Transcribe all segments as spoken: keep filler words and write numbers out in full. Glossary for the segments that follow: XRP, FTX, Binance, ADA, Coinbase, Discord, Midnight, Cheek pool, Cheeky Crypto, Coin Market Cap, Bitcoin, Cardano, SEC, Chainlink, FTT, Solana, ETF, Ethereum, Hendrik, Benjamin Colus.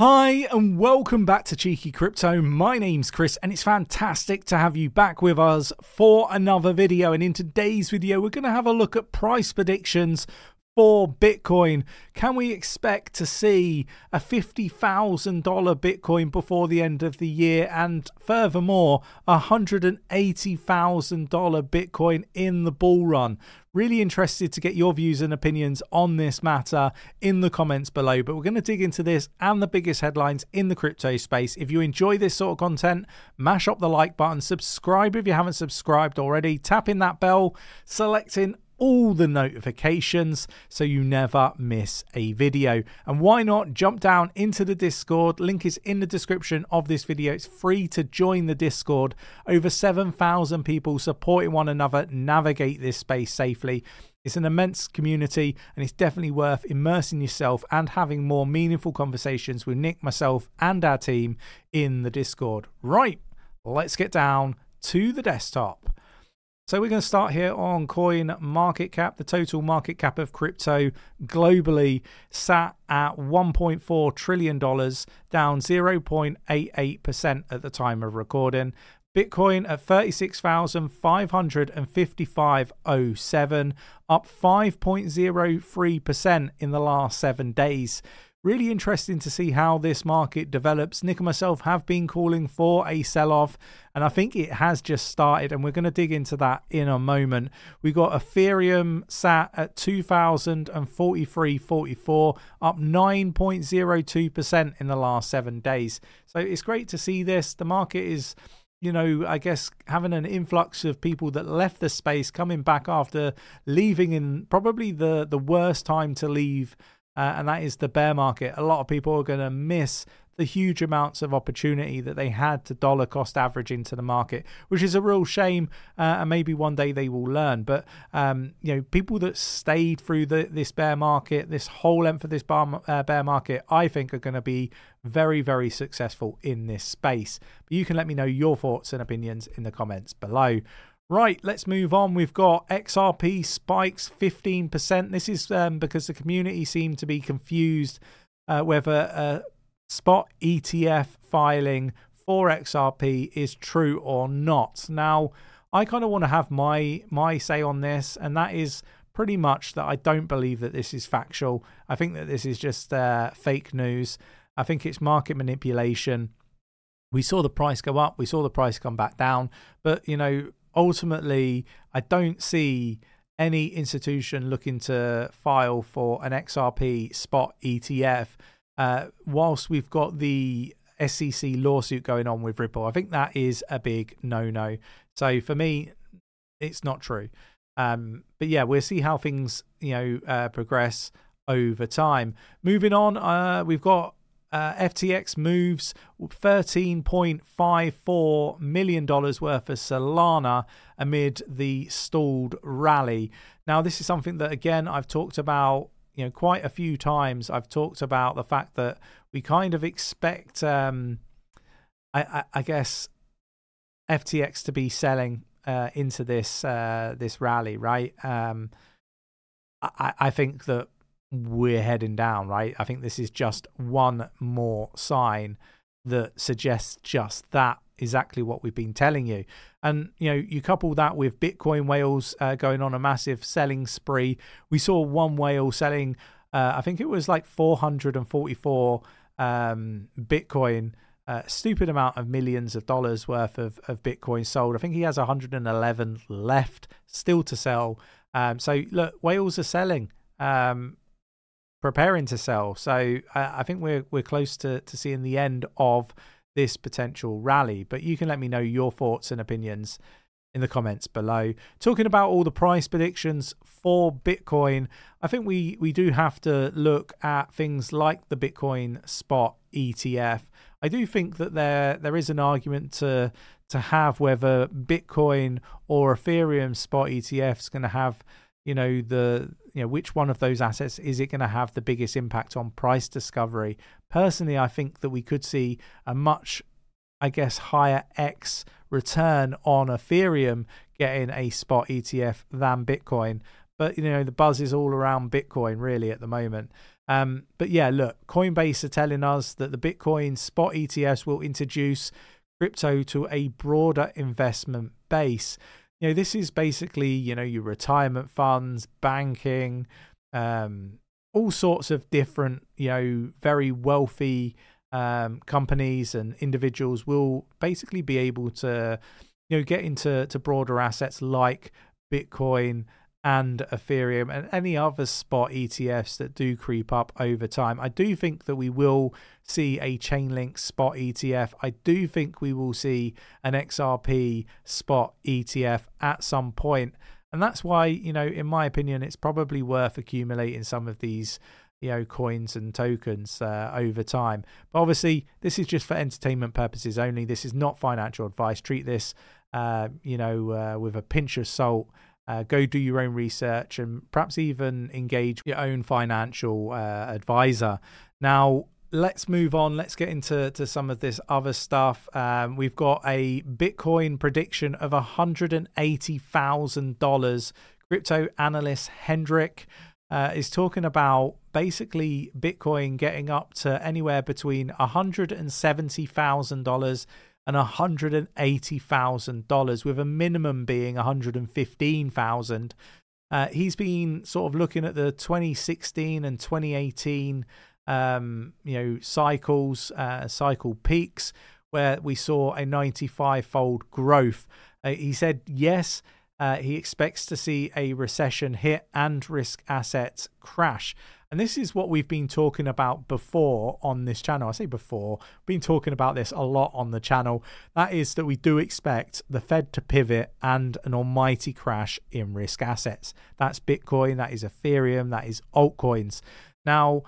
Hi and welcome back to Cheeky Crypto. My name's Chris and it's fantastic to have you back with us for another video. And in today's video we're going to have a look at price predictions for Bitcoin. Can we expect to see a fifty thousand dollars Bitcoin before the end of the year, and furthermore a one hundred eighty thousand dollars Bitcoin in the bull run? Really interested to get your views and opinions on this matter in the comments below. But we're going to dig into this and the biggest headlines in the crypto space. If you enjoy this sort of content, mash up the like button, subscribe if you haven't subscribed already, tapping that bell, selecting all the notifications so you never miss a video. And why not jump down into the Discord? Link is in the description of this video. It's free to join the Discord. Over seven thousand people supporting one another navigate this space safely. It's an immense community and it's definitely worth immersing yourself and having more meaningful conversations with Nick, myself and our team in the Discord. Right, let's get down to the desktop. So we're going to start here on Coin Market Cap. The total market cap of crypto globally sat at one point four trillion dollars, down zero point eight eight percent at the time of recording. Bitcoin at thirty-six thousand five hundred fifty-five dollars and seven cents, up five point zero three percent in the last seven days. Really interesting to see how this market develops. Nick and myself have been calling for a sell-off, and I think it has just started, and we're going to dig into that in a moment. We got Ethereum sat at two thousand forty-three dollars and forty-four cents, up nine point zero two percent in the last seven days. So it's great to see this. The market is, you know, I guess having an influx of people that left the space coming back after leaving in probably the, the worst time to leave. Uh, and that is the bear market. A lot of people are going to miss the huge amounts of opportunity that they had to dollar cost average into the market, which is a real shame. Uh, and maybe one day they will learn. But, um, you know, people that stayed through the, this bear market, this whole length of this bar, uh, bear market, I think are going to be very, very successful in this space. But you can let me know your thoughts and opinions in the comments below. Right, let's move on. We've got X R P spikes fifteen percent. This is um, because the community seemed to be confused uh, whether a spot E T F filing for X R P is true or not. Now, I kind of want to have my, my say on this, and that is pretty much that I don't believe that this is factual. I think that this is just uh, fake news. I think it's market manipulation. We saw the price go up. We saw the price come back down. But, you know, ultimately, I don't see any institution looking to file for an X R P spot E T F uh, whilst we've got the S E C lawsuit going on with Ripple. I think that is a big no-no. So for me, it's not true. Um, but yeah, we'll see how things, you know, uh, progress over time. Moving on, uh, we've got Uh, F T X moves thirteen point five four million dollars worth of Solana amid the stalled rally. Now, this is something that, again, I've talked about, you know, quite a few times. I've talked about the fact that we kind of expect, um, I, I, I guess, F T X to be selling uh, into this uh, this rally, right? Um, I, I think that we're heading down, right? I think this is just one more sign that suggests just that, exactly what we've been telling you. And, you know, you couple that with Bitcoin whales uh, going on a massive selling spree. We saw one whale selling, uh, I think it was like four hundred forty-four um, Bitcoin, uh, stupid amount of millions of dollars worth of, of Bitcoin sold. I think he has one hundred eleven left still to sell. Um, so look, whales are selling. Um, preparing to sell. So uh, I think we're we're close to, to seeing the end of this potential rally. But you can let me know your thoughts and opinions in the comments below. Talking about all the price predictions for Bitcoin, I think we, we do have to look at things like the Bitcoin spot E T F. I do think that there there is an argument to to have whether Bitcoin or Ethereum spot E T F is going to have, you know, the you know which one of those assets is it going to have the biggest impact on price discovery. Personally, I think that we could see a much, I guess, higher X return on Ethereum getting a spot E T F than Bitcoin. But, you know, the buzz is all around Bitcoin really at the moment. Um, but yeah, look, Coinbase are telling us that the Bitcoin spot E T Fs will introduce crypto to a broader investment base. You know, this is basically, you know, your retirement funds, banking, um, all sorts of different, you know, very wealthy um, companies and individuals will basically be able to, you know, get into to broader assets like Bitcoin and Ethereum and any other spot E T Fs that do creep up over time. I do think that we will see a Chainlink spot E T F. I do think we will see an X R P spot E T F at some point. And that's why, you know, in my opinion, it's probably worth accumulating some of these, you know, coins and tokens uh, over time. But obviously, this is just for entertainment purposes only. This is not financial advice. Treat this, uh, you know, uh, with a pinch of salt. Uh, go do your own research and perhaps even engage your own financial uh, advisor. Now, let's move on. Let's get into to some of this other stuff. Um, we've got a Bitcoin prediction of one hundred eighty thousand dollars. Crypto analyst Hendrik uh, is talking about basically Bitcoin getting up to anywhere between one hundred seventy thousand dollars and one hundred eighty thousand dollars, with a minimum being one hundred fifteen thousand dollars. Uh, he's been sort of looking at the twenty sixteen and twenty eighteen um, you know, cycles, uh, cycle peaks, where we saw a ninety-five-fold growth. Uh, he said, yes, uh, he expects to see a recession hit and risk assets crash. And this is what we've been talking about before on this channel. I say before, been talking about this a lot on the channel. That is that we do expect the Fed to pivot and an almighty crash in risk assets. That's Bitcoin, that is Ethereum, that is altcoins. Now,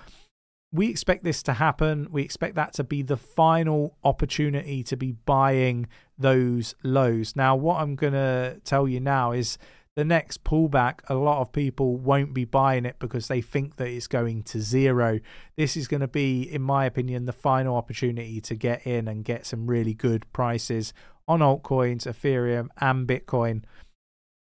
we expect this to happen. We expect that to be the final opportunity to be buying those lows. Now, what I'm going to tell you now is, the next pullback, a lot of people won't be buying it because they think that it's going to zero. This is going to be, in my opinion, the final opportunity to get in and get some really good prices on altcoins, Ethereum and Bitcoin.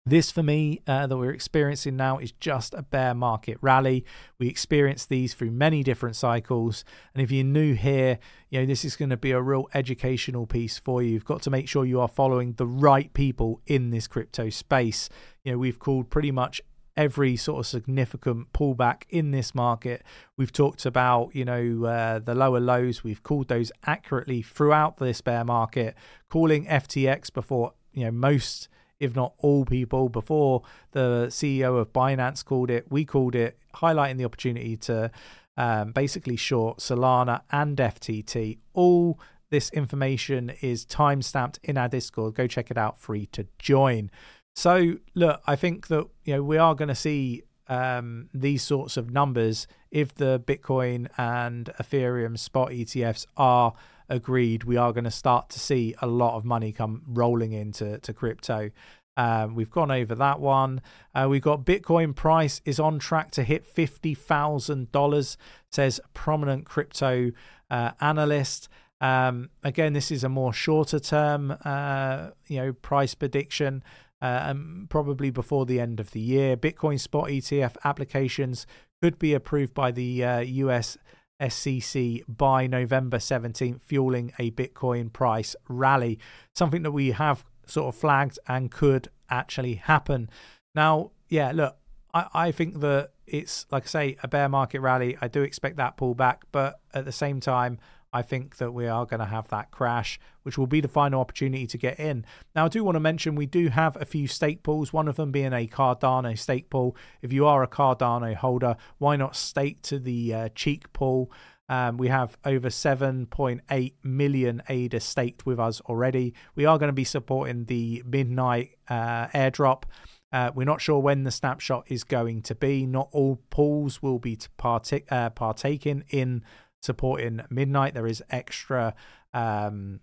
This, for me, uh, that we're experiencing now is just a bear market rally. We experienced these through many different cycles. And if you're new here, you know, this is going to be a real educational piece for you. You've got to make sure you are following the right people in this crypto space. You know, we've called pretty much every sort of significant pullback in this market. We've talked about, you know, uh, the lower lows. We've called those accurately throughout this bear market, calling F T X before, you know, most, if not all people, before the C E O of Binance called it, we called it, highlighting the opportunity to um, basically short Solana and F T T. All this information is timestamped in our Discord. Go check it out, free to join. So look, I think that, you know, we are going to see um, these sorts of numbers if the Bitcoin and Ethereum spot E T Fs are agreed. We are going to start to see a lot of money come rolling into to crypto. Um, we've gone over that one. Uh, we've got Bitcoin price is on track to hit fifty thousand dollars, says prominent crypto uh, analyst. Um, again, this is a more shorter term, uh, you know, price prediction, uh, and probably before the end of the year. Bitcoin spot E T F applications could be approved by the uh, U S S E C by November seventeenth, fueling a Bitcoin price rally, something that we have sort of flagged and could actually happen. Now, yeah, look, I, I think that it's, like I say, a bear market rally. I do expect that pullback, but at the same time, I think that we are going to have that crash, which will be the final opportunity to get in. Now, I do want to mention we do have a few stake pools, one of them being a Cardano stake pool. If you are a Cardano holder, why not stake to the uh, Cheek pool? Um, we have over seven point eight million A D A staked with us already. We are going to be supporting the Midnight uh, airdrop. Uh, we're not sure when the snapshot is going to be. Not all pools will be to partake, uh, partaking in supporting Midnight. There is extra um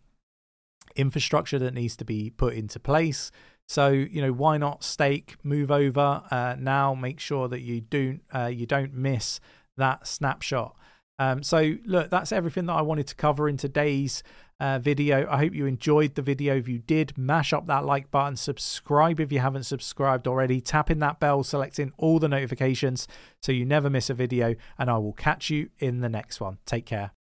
infrastructure that needs to be put into place, so you know, why not stake, move over uh now, make sure that you do uh you don't miss that snapshot. Um, so look, that's everything that I wanted to cover in today's uh, video. I hope you enjoyed the video. If you did, mash up that like button, subscribe if you haven't subscribed already, tap in that bell, selecting all the notifications so you never miss a video, and I will catch you in the next one. Take care.